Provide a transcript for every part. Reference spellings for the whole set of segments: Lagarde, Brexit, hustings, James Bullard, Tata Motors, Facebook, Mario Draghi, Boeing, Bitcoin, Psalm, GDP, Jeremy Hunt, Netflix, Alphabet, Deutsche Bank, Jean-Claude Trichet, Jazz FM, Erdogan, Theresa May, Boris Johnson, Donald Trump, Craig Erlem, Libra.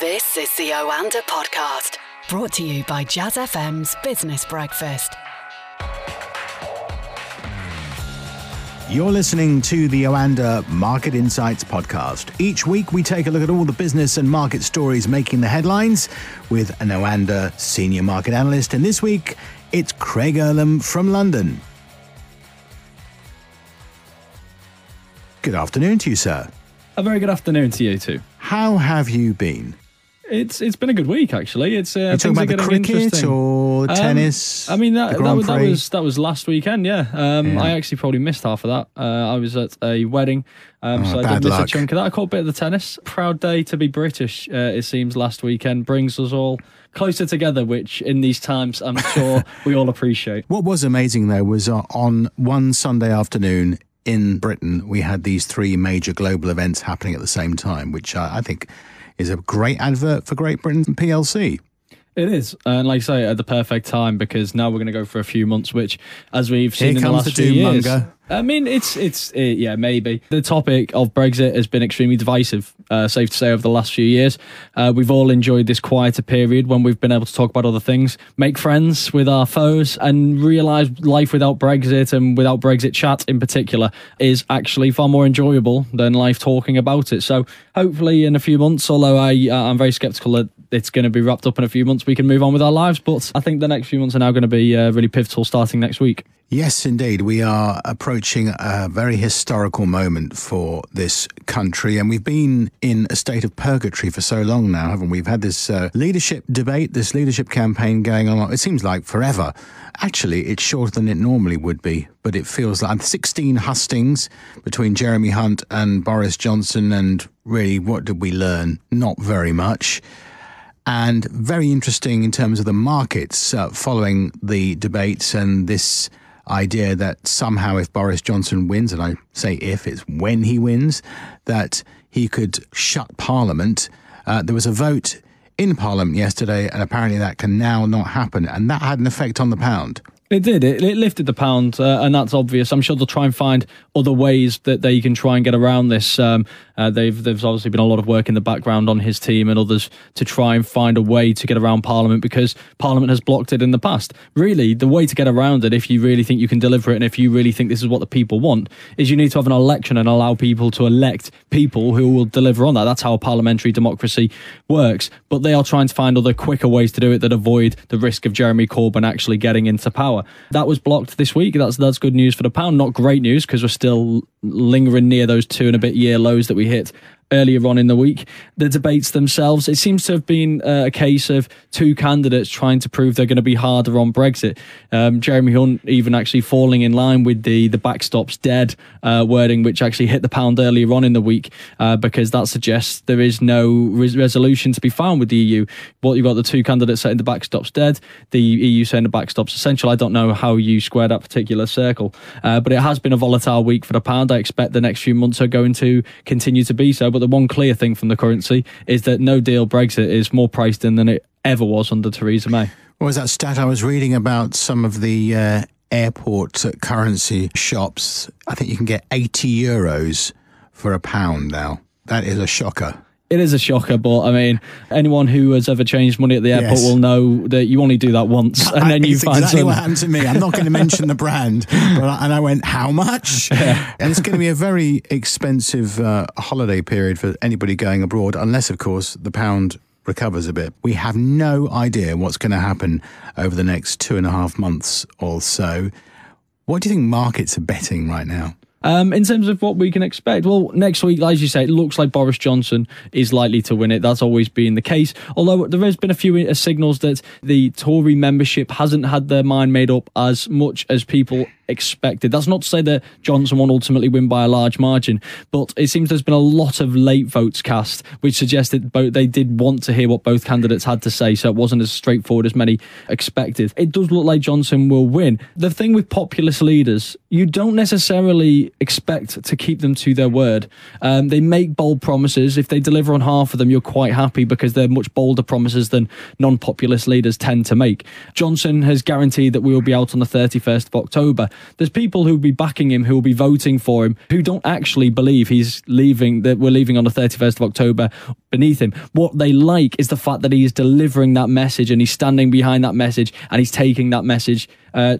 This is the OANDA podcast, brought to you by Jazz FM's Business Breakfast. You're listening to the OANDA Market Insights podcast. Each week we take a look at all the business and market stories making the headlines with an OANDA senior market analyst. And this week, it's Craig Erlem from London. Good afternoon to you, sir. A very good afternoon to you too. How have you been? It's been a good week, actually. You're talking about the cricket or the tennis? I mean, that was last weekend, yeah. I actually probably missed half of that. I was at a wedding, so I did miss a chunk of that. I caught a bit of the tennis. Proud day to be British, it seems, last weekend. Brings us all closer together, which in these times I'm sure we all appreciate. What was amazing, though, was on one Sunday afternoon in Britain, we had these three major global events happening at the same time, which I think is a great advert for Great Britain PLC. It is. And like I say, at the perfect time, because now we're going to go for a few months, which, as we've seen in the last few years... I mean, yeah, maybe. The topic of Brexit has been extremely divisive, safe to say, over the last few years. We've all enjoyed this quieter period when we've been able to talk about other things, make friends with our foes, and realise life without Brexit and without Brexit chat in particular is actually far more enjoyable than life talking about it. So hopefully in a few months, although I'm very sceptical that it's going to be wrapped up in a few months, we can move on with our lives. But I think the next few months are now going to be really pivotal starting next week. Yes, indeed. We are approaching a very historical moment for this country, and we've been in a state of purgatory for so long now, haven't we? We've had this leadership debate, this leadership campaign going on, it seems like forever. Actually, it's shorter than it normally would be, but it feels like 16 hustings between Jeremy Hunt and Boris Johnson, and really, what did we learn? Not very much. And very interesting in terms of the markets following the debates and this idea that somehow if Boris Johnson wins, and I say if, it's when he wins, that he could shut Parliament. There was a vote in Parliament yesterday, and apparently that can now not happen. And that had an effect on the pound. It did. It lifted the pound, and that's obvious. I'm sure they'll try and find other ways that they can try and get around this. There's obviously been a lot of work in the background on his team and others to try and find a way to get around Parliament, because Parliament has blocked it in the past. Really, the way to get around it, if you really think you can deliver it and if you really think this is what the people want, is you need to have an election and allow people to elect people who will deliver on that. That's how parliamentary democracy works. But they are trying to find other quicker ways to do it that avoid the risk of Jeremy Corbyn actually getting into power. That was blocked this week. That's good news for the pound. Not great news, because we're still lingering near those 2.5-year lows that we hit earlier on in the week. The debates themselves, it seems to have been a case of two candidates trying to prove they're going to be harder on Brexit. Jeremy Hunt even actually falling in line with the backstop's dead wording, which actually hit the pound earlier on in the week, because that suggests there is no resolution to be found with the EU. But you've got the two candidates saying the backstop's dead, the EU saying the backstop's essential. I don't know how you square that particular circle, but it has been a volatile week for the pound. I expect the next few months are going to continue to be so. But the one clear thing from the currency is that no deal Brexit is more priced in than it ever was under Theresa May. What was that stat I was reading about some of the airport currency shops? I think you can get €80 for a pound now. That is a shocker. It is a shocker, but I mean, anyone who has ever changed money at the airport will know that you only do that once, and then you find exactly what happened to me. I'm not going to mention the brand, and I went, how much? Yeah. And it's going to be a very expensive holiday period for anybody going abroad, unless, of course, the pound recovers a bit. We have no idea what's going to happen over the next 2.5 months or so. What do you think markets are betting right now? In terms of what we can expect, well, next week, as you say, it looks like Boris Johnson is likely to win it. That's always been the case. Although there has been a few signals that the Tory membership hasn't had their mind made up as much as people expected. That's not to say that Johnson won't ultimately win by a large margin, but it seems there's been a lot of late votes cast, which suggested they did want to hear what both candidates had to say, so it wasn't as straightforward as many expected. It does look like Johnson will win. The thing with populist leaders, you don't necessarily I expect to keep them to their word. They make bold promises. If they deliver on half of them, you're quite happy because they're much bolder promises than non-populist leaders tend to make. Johnson has guaranteed that we will be out on the 31st of October. There's people who will be backing him, who will be voting for him, who don't actually believe he's leaving, that we're leaving on the 31st of October beneath him. What they like is the fact that he is delivering that message and he's standing behind that message and he's taking that message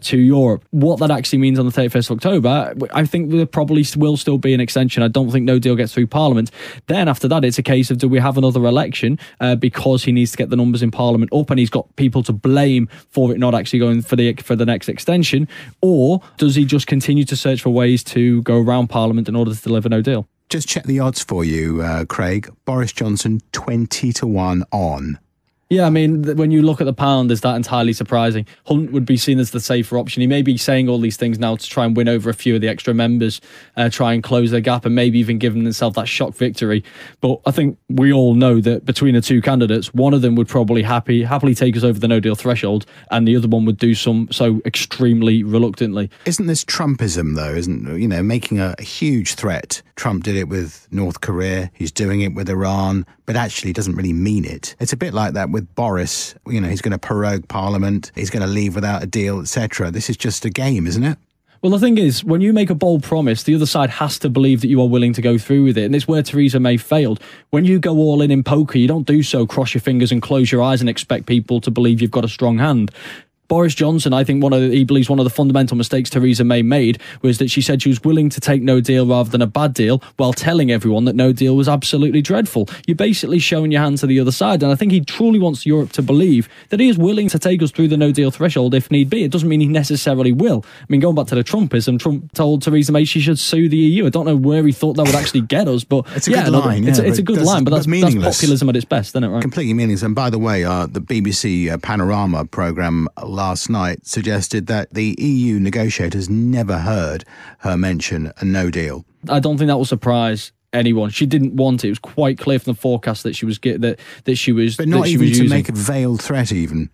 to Europe. What that actually means on the 31st of October, I think there probably will still be an extension. I don't think no deal gets through Parliament. Then after that, it's a case of, do we have another election because he needs to get the numbers in Parliament up and he's got people to blame for it not actually going for the next extension? Or does he just continue to search for ways to go around Parliament in order to deliver no deal? Just check the odds for you, Craig. Boris Johnson, 20-1 on. Yeah, I mean, when you look at the pound, is that entirely surprising? Hunt would be seen as the safer option. He may be saying all these things now to try and win over a few of the extra members, try and close their gap and maybe even give himself that shock victory. But I think we all know that between the two candidates, one of them would probably happily take us over the no-deal threshold and the other one would do so extremely reluctantly. Isn't this Trumpism, though? Isn't, you know, making a huge threat? Trump did it with North Korea. He's doing it with Iran, but actually doesn't really mean it. It's a bit like that with Boris. You know, he's going to prorogue Parliament, he's going to leave without a deal, etc. This is just a game, isn't it? Well, the thing is, when you make a bold promise, the other side has to believe that you are willing to go through with it. And it's where Theresa May failed. When you go all in poker, you don't do so, cross your fingers and close your eyes and expect people to believe you've got a strong hand. Boris Johnson, I think he believes one of the fundamental mistakes Theresa May made was that she said she was willing to take no deal rather than a bad deal while telling everyone that no deal was absolutely dreadful. You're basically showing your hand to the other side, and I think he truly wants Europe to believe that he is willing to take us through the no deal threshold if need be. It doesn't mean he necessarily will. I mean, going back to the Trumpism, Trump told Theresa May she should sue the EU. I don't know where he thought that would actually get us, but it's a good line. It's a good line, but that's populism at its best, isn't it? Right? Completely meaningless. And by the way, the BBC Panorama programme last night suggested that the EU negotiators never heard her mention a no deal. I don't think that will surprise anyone. She didn't want it. It was quite clear from the forecast that she was But not even to make a veiled threat, even.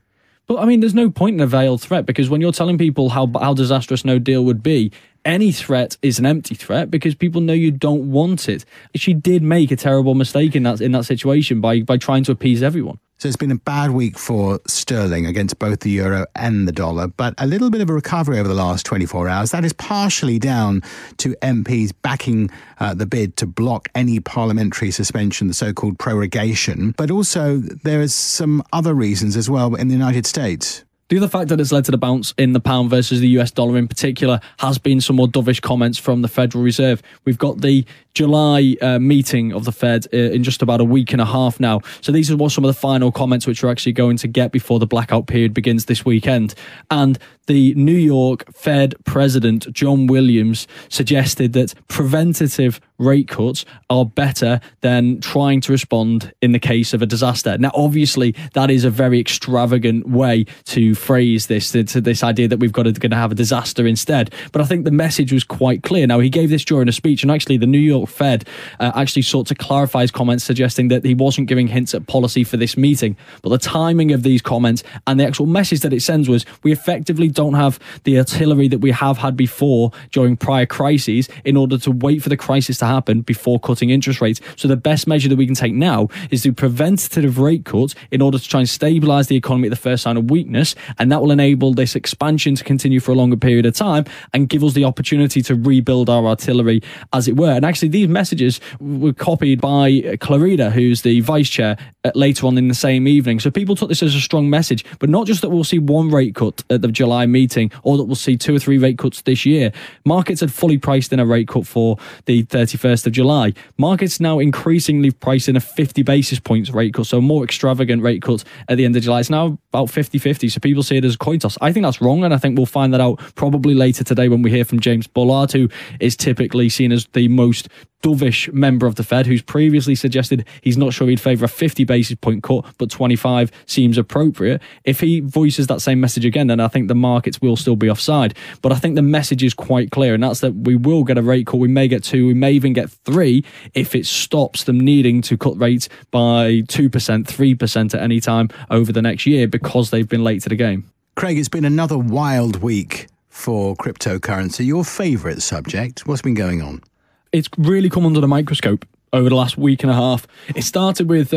But I mean, there's no point in a veiled threat, because when you're telling people how disastrous no deal would be, any threat is an empty threat because people know you don't want it. She did make a terrible mistake in that situation by trying to appease everyone. So it's been a bad week for sterling against both the euro and the dollar, but a little bit of a recovery over the last 24 hours. That is partially down to MPs backing the bid to block any parliamentary suspension, the so-called prorogation. But also there is some other reasons as well in the United States. The other fact that it's led to the bounce in the pound versus the US dollar in particular has been some more dovish comments from the Federal Reserve. We've got the July meeting of the Fed in just about a week and a half now. So these are some of the final comments which we're actually going to get before the blackout period begins this weekend. And the New York Fed president, John Williams, suggested that preventative rate cuts are better than trying to respond in the case of a disaster. Now, obviously, that is a very extravagant way to phrase this, to this idea that we've got to have a disaster instead. But I think the message was quite clear. Now, he gave this during a speech, and actually the New York Fed actually sought to clarify his comments, suggesting that he wasn't giving hints at policy for this meeting. But the timing of these comments and the actual message that it sends was, we effectively don't have the artillery that we have had before during prior crises in order to wait for the crisis to happen before cutting interest rates. So the best measure that we can take now is to preventative rate cuts in order to try and stabilise the economy at the first sign of weakness, and that will enable this expansion to continue for a longer period of time and give us the opportunity to rebuild our artillery, as it were. And actually these messages were copied by Clarida, who's the vice chair, later on in the same evening. So people took this as a strong message, but not just that we'll see one rate cut at the July meeting or that we'll see 2 or 3 rate cuts this year. Markets had fully priced in a rate cut for the 31st of July. Markets now increasingly priced in a 50 basis points rate cut, so more extravagant rate cuts at the end of July. It's now about 50-50, so people see it as a coin toss. I think that's wrong, and I think we'll find that out probably later today when we hear from James Bullard, who is typically seen as the most dovish member of the Fed, who's previously suggested he's not sure he'd favour a 50 basis point cut, but 25 seems appropriate. If he voices that same message again, then I think the markets will still be offside. But I think the message is quite clear, and that's that we will get a rate cut. We may get 2, we may even get 3 if it stops them needing to cut rates by 2%, 3% at any time over the next year because they've been late to the game. Craig, it's been another wild week for cryptocurrency, your favourite subject. What's been going on? It's really come under the microscope over the last week and a half. It started with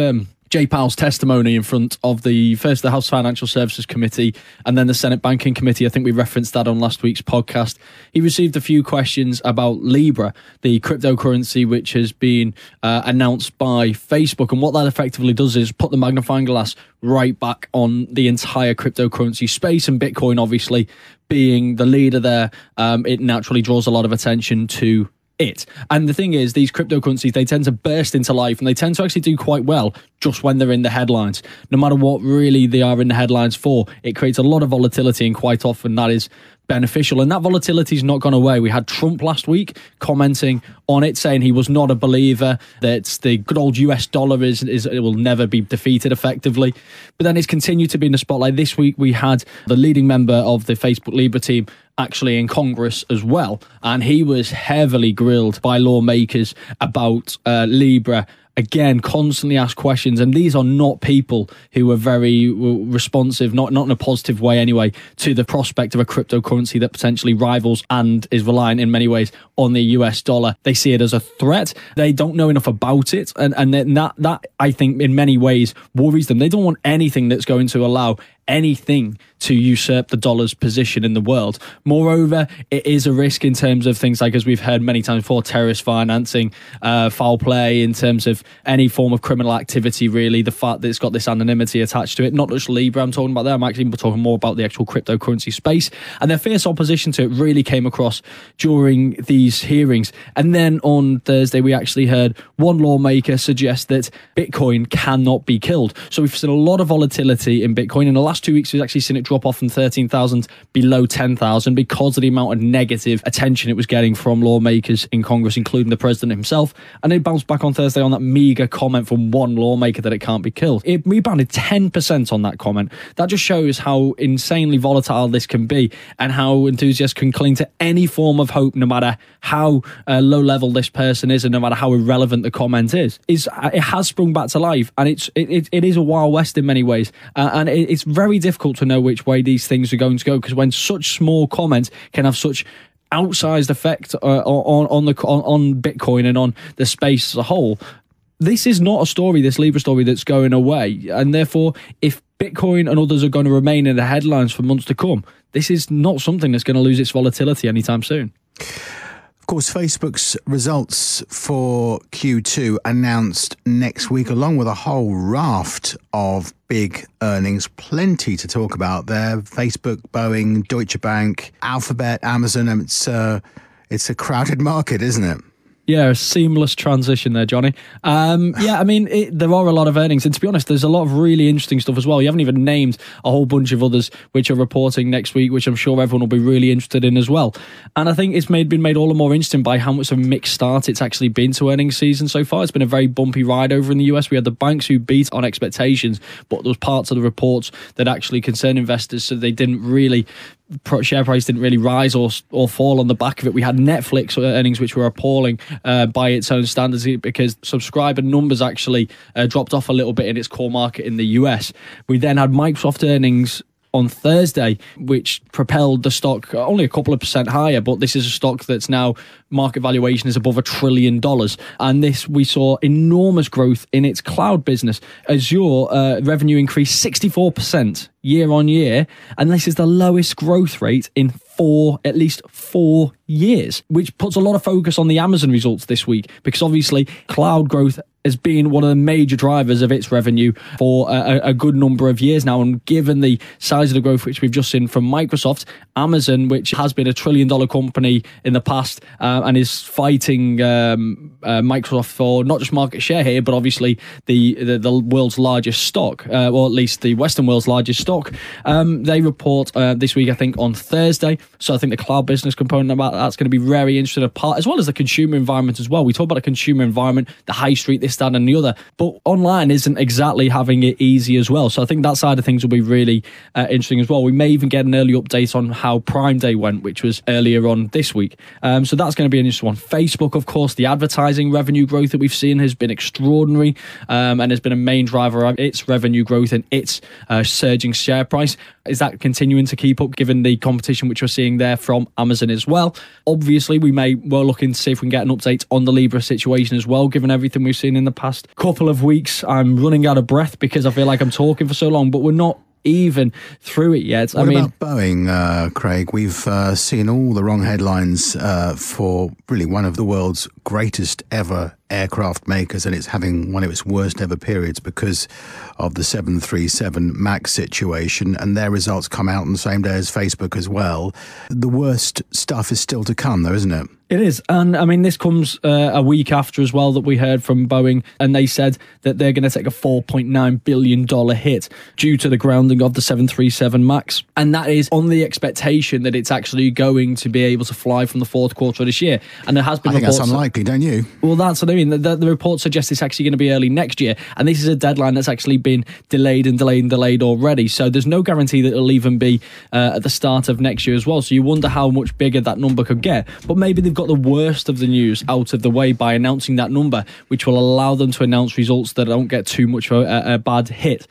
Jay Powell's testimony in front of the House Financial Services Committee and then the Senate Banking Committee. I think we referenced that on last week's podcast. He received a few questions about Libra, the cryptocurrency which has been announced by Facebook. And what that effectively does is put the magnifying glass right back on the entire cryptocurrency space, and Bitcoin obviously being the leader there. It naturally draws a lot of attention to it. And the thing is, these cryptocurrencies, they tend to burst into life and they tend to actually do quite well just when they're in the headlines. No matter what really they are in the headlines for, it creates a lot of volatility, and quite often that is beneficial. And that volatility's not gone away. We had Trump last week commenting on it, saying he was not a believer, that the good old US dollar it will never be defeated effectively. But then it's continued to be in the spotlight. This week we had the leading member of the Facebook Libra team actually in Congress as well, and he was heavily grilled by lawmakers about Libra. Again, constantly asked questions, and these are not people who are very responsive, not in a positive way anyway, to the prospect of a cryptocurrency that potentially rivals and is reliant in many ways on the US dollar. They see it as a threat. They don't know enough about it, and that I think in many ways worries them. They don't want anything that's going to allow anything to usurp the dollar's position in the world. Moreover, it is a risk in terms of things like, as we've heard many times before, terrorist financing, foul play in terms of any form of criminal activity, really. The fact that it's got this anonymity attached to it, not just Libra I'm talking about there, I'm actually talking more about the actual cryptocurrency space. And their fierce opposition to it really came across during these hearings. And then on Thursday, we actually heard one lawmaker suggest that Bitcoin cannot be killed. So we've seen a lot of volatility in Bitcoin. In the last 2 weeks, we've actually seen it drop off from 13,000 below 10,000 because of the amount of negative attention it was getting from lawmakers in Congress, including the president himself. And it bounced back on Thursday on that meagre comment from one lawmaker that it can't be killed. It rebounded 10% on that comment. That just shows how insanely volatile this can be and how enthusiasts can cling to any form of hope, no matter how low level this person is and no matter how irrelevant the comment is. It has sprung back to life, and it is a Wild West in many ways, and it's very difficult to know which way these things are going to go, because when such small comments can have such outsized effect on Bitcoin and on the space as a whole. This is not a story, this Libra story, that's going away, and therefore if Bitcoin and others are going to remain in the headlines for months to come, this is not something that's going to lose its volatility anytime soon. Of course, Facebook's results for Q2 announced next week, along with a whole raft of big earnings, plenty to talk about there. Facebook, Boeing, Deutsche Bank, Alphabet, Amazon. It's a crowded market, isn't it? Yeah, a seamless transition there, Johnny. There are a lot of earnings. And to be honest, there's a lot of really interesting stuff as well. You haven't even named a whole bunch of others which are reporting next week, which I'm sure everyone will be really interested in as well. And I think it's been made all the more interesting by how much of a mixed start it's actually been to earnings season so far. It's been a very bumpy ride over in the US. We had the banks who beat on expectations, but there was parts of the reports that actually concern investors, so they didn't really... share price didn't really rise or fall on the back of it. We had Netflix earnings which were appalling by its own standards, because subscriber numbers actually dropped off a little bit in its core market in the US. We then had Microsoft earnings on Thursday, which propelled the stock only a couple of percent higher, but this is a stock that's now market valuation is above $1 trillion, and this we saw enormous growth in its cloud business. Azure revenue increased 64% year on year, and this is the lowest growth rate in at least four years, which puts a lot of focus on the Amazon results this week, because obviously cloud growth has been one of the major drivers of its revenue for a good number of years now. And given the size of the growth which we've just seen from Microsoft, Amazon, which has been $1 trillion company in the past and is fighting Microsoft for not just market share here, but obviously the world's largest stock, or at least the Western world's largest stock. They report this week, I think, on Thursday. So I think the cloud business component about that's going to be very interesting, apart as well as the consumer environment as well. We talk about a consumer environment, the high street. this, that and the other. But online isn't exactly having it easy as well. So I think that side of things will be really interesting as well. We may even get an early update on how Prime Day went, which was earlier on this week. So that's going to be an interesting one. Facebook, of course, the advertising revenue growth that we've seen has been extraordinary and has been a main driver of its revenue growth and its surging share price. Is that continuing to keep up given the competition which we're seeing there from Amazon as well? Obviously, we may well look in to see if we can get an update on the Libra situation as well, given everything we've seen in the past couple of weeks. I'm running out of breath because I feel like I'm talking for so long, but we're not even through it yet. What about Boeing, Craig? We've seen all the wrong headlines for really one of the world's greatest ever aircraft makers, and it's having one of its worst ever periods because of the 737 MAX situation, and their results come out on the same day as Facebook as well. The worst stuff is still to come though, isn't it? It is, and I mean this comes a week after as well that we heard from Boeing, and they said that they're going to take a $4.9 billion hit due to the grounding of the 737 MAX, and that is on the expectation that it's actually going to be able to fly from the fourth quarter of this year. And there has been reports that's unlikely, don't you? Well, that's what I mean. The report suggests it's actually going to be early next year, and this is a deadline that's actually been delayed already. So there's no guarantee that it'll even be at the start of next year as well. So you wonder how much bigger that number could get, but maybe they've got the worst of the news out of the way by announcing that number, which will allow them to announce results that don't get too much of a bad hit.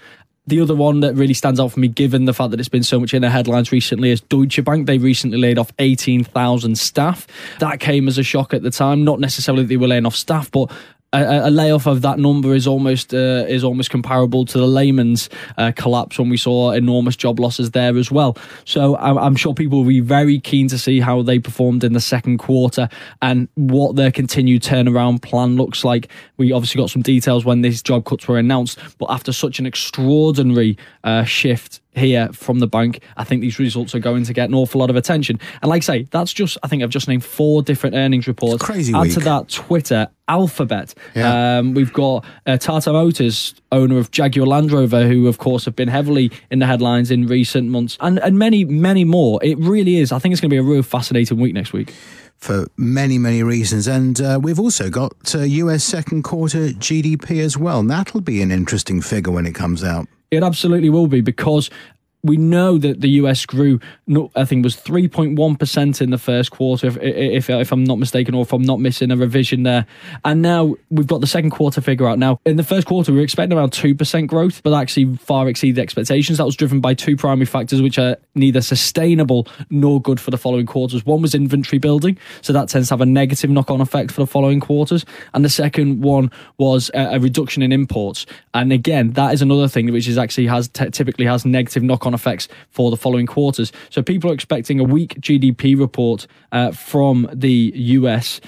The other one that really stands out for me, given the fact that it's been so much in the headlines recently, is Deutsche Bank. They recently laid off 18,000 staff. That came as a shock at the time. Not necessarily that they were laying off staff, but a layoff of that number is almost comparable to the Lehman's collapse when we saw enormous job losses there as well. So I'm sure people will be very keen to see how they performed in the second quarter and what their continued turnaround plan looks like. We obviously got some details when these job cuts were announced, but after such an extraordinary shift here from the bank, I think these results are going to get an awful lot of attention. And like I say, that's just, I think I've just named four different earnings reports. Crazy week. Add to that Twitter, Alphabet. Yeah. We've got Tata Motors, owner of Jaguar Land Rover, who of course have been heavily in the headlines in recent months, and many, many more. It really is. I think it's going to be a real fascinating week next week. For many, many reasons. And we've also got US second quarter GDP as well. And that'll be an interesting figure when it comes out. It absolutely will be, because we know that the US grew, I think it was 3.1% in the first quarter, if I'm not mistaken, or if I'm not missing a revision there. And now we've got the second quarter figure out. Now, in the first quarter, we were expecting around 2% growth, but actually far exceeded expectations. That was driven by two primary factors, which are neither sustainable nor good for the following quarters. One was inventory building, so that tends to have a negative knock-on effect for the following quarters. And the second one was a reduction in imports. And again, that is another thing which is actually typically has negative knock-on effects for the following quarters. So people are expecting a weak GDP report from the US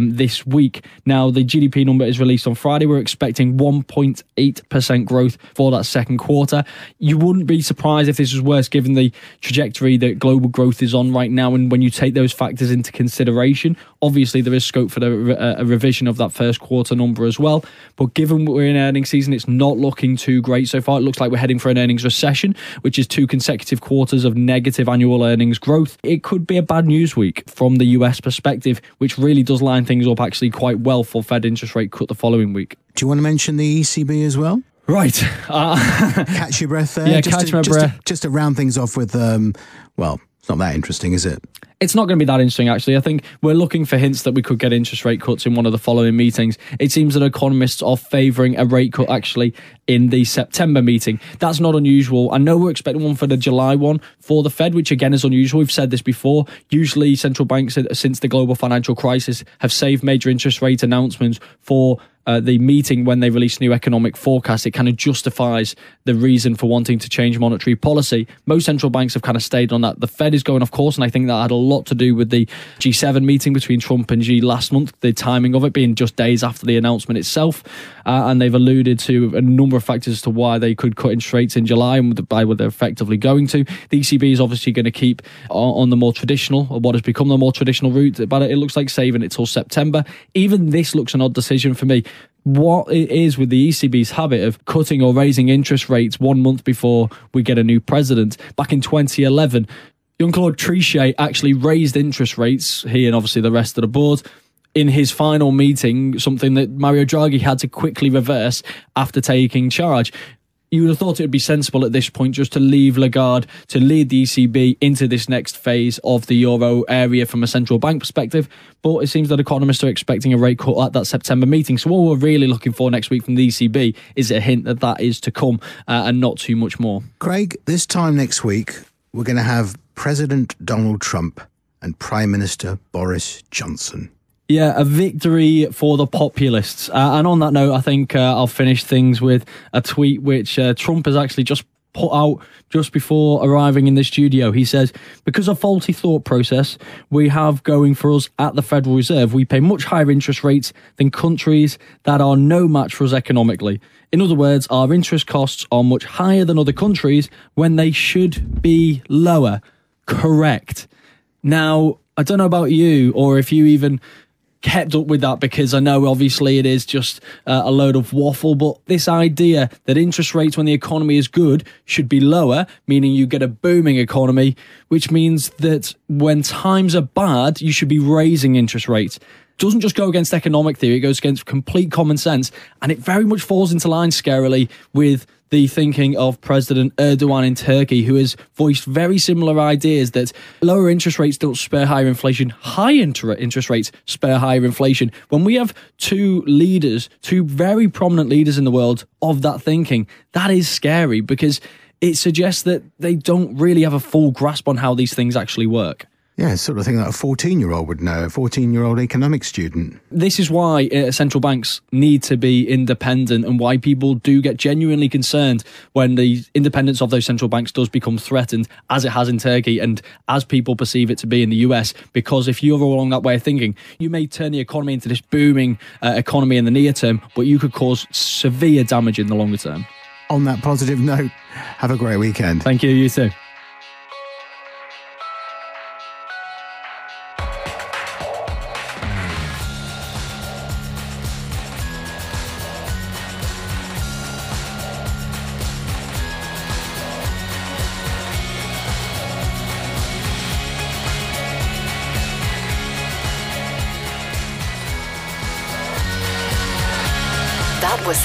this week. Now, the GDP number is released on Friday. We're expecting 1.8% growth for that second quarter. You wouldn't be surprised if this was worse, given the trajectory that global growth is on right now. And when you take those factors into consideration, obviously there is scope for a revision of that first quarter number as well. But given we're in earnings season, it's not looking too great so far. It looks like we're heading for an earnings recession, which is two consecutive quarters of negative annual earnings growth. It could be a bad news week from the US perspective, which really does line things up actually quite well for Fed interest rate cut the following week. Do you want to mention the ECB as well? Right. Catch your breath there. Yeah, catch my breath. Just to round things off with, well, it's not that interesting, is it? It's not going to be that interesting, actually. I think we're looking for hints that we could get interest rate cuts in one of the following meetings. It seems that economists are favouring a rate cut, actually, in the September meeting. That's not unusual. I know we're expecting one for the July one for the Fed, which, again, is unusual. We've said this before. Usually, central banks, since the global financial crisis, have saved major interest rate announcements for the meeting when they release new economic forecasts. It kind of justifies the reason for wanting to change monetary policy. Most central banks have kind of stayed on that. The Fed is going off course, and I think that had a lot to do with the G7 meeting between Trump and Xi last month, the timing of it being just days after the announcement itself. And they've alluded to a number of factors as to why they could cut interest rates in July and by what they're effectively going to. The ECB is obviously going to keep on the more traditional, or what has become the more traditional route, but it looks like saving it till September. Even this looks an odd decision for me. What it is with the ECB's habit of cutting or raising interest rates 1 month before we get a new president. Back in 2011, Jean-Claude Trichet actually raised interest rates, he and obviously the rest of the board, in his final meeting, something that Mario Draghi had to quickly reverse after taking charge. You would have thought it would be sensible at this point just to leave Lagarde to lead the ECB into this next phase of the euro area from a central bank perspective. But it seems that economists are expecting a rate cut at that September meeting. So all we're really looking for next week from the ECB is a hint that that is to come and not too much more. Craig, this time next week, we're going to have President Donald Trump and Prime Minister Boris Johnson. Yeah, a victory for the populists. And on that note, I think I'll finish things with a tweet which Trump has actually just put out just before arriving in the studio. He says, because of faulty thought process we have going for us at the Federal Reserve, we pay much higher interest rates than countries that are no match for us economically. In other words, our interest costs are much higher than other countries when they should be lower. Correct. Now, I don't know about you or if you even kept up with that, because I know obviously it is just a load of waffle, but this idea that interest rates when the economy is good should be lower, meaning you get a booming economy, which means that when times are bad, you should be raising interest rates. Doesn't just go against economic theory, it goes against complete common sense, and it very much falls into line scarily with the thinking of President Erdogan in Turkey, who has voiced very similar ideas that lower interest rates don't spur higher inflation, high interest rates spur higher inflation. When we have two very prominent leaders in the world of that thinking, that is scary because it suggests that they don't really have a full grasp on how these things actually work. Yeah, it's sort of thing that a 14-year-old would know, a 14-year-old economic student. This is why central banks need to be independent and why people do get genuinely concerned when the independence of those central banks does become threatened, as it has in Turkey and as people perceive it to be in the US, because if you're along that way of thinking, you may turn the economy into this booming economy in the near term, but you could cause severe damage in the longer term. On that positive note, have a great weekend. Thank you, you too. Was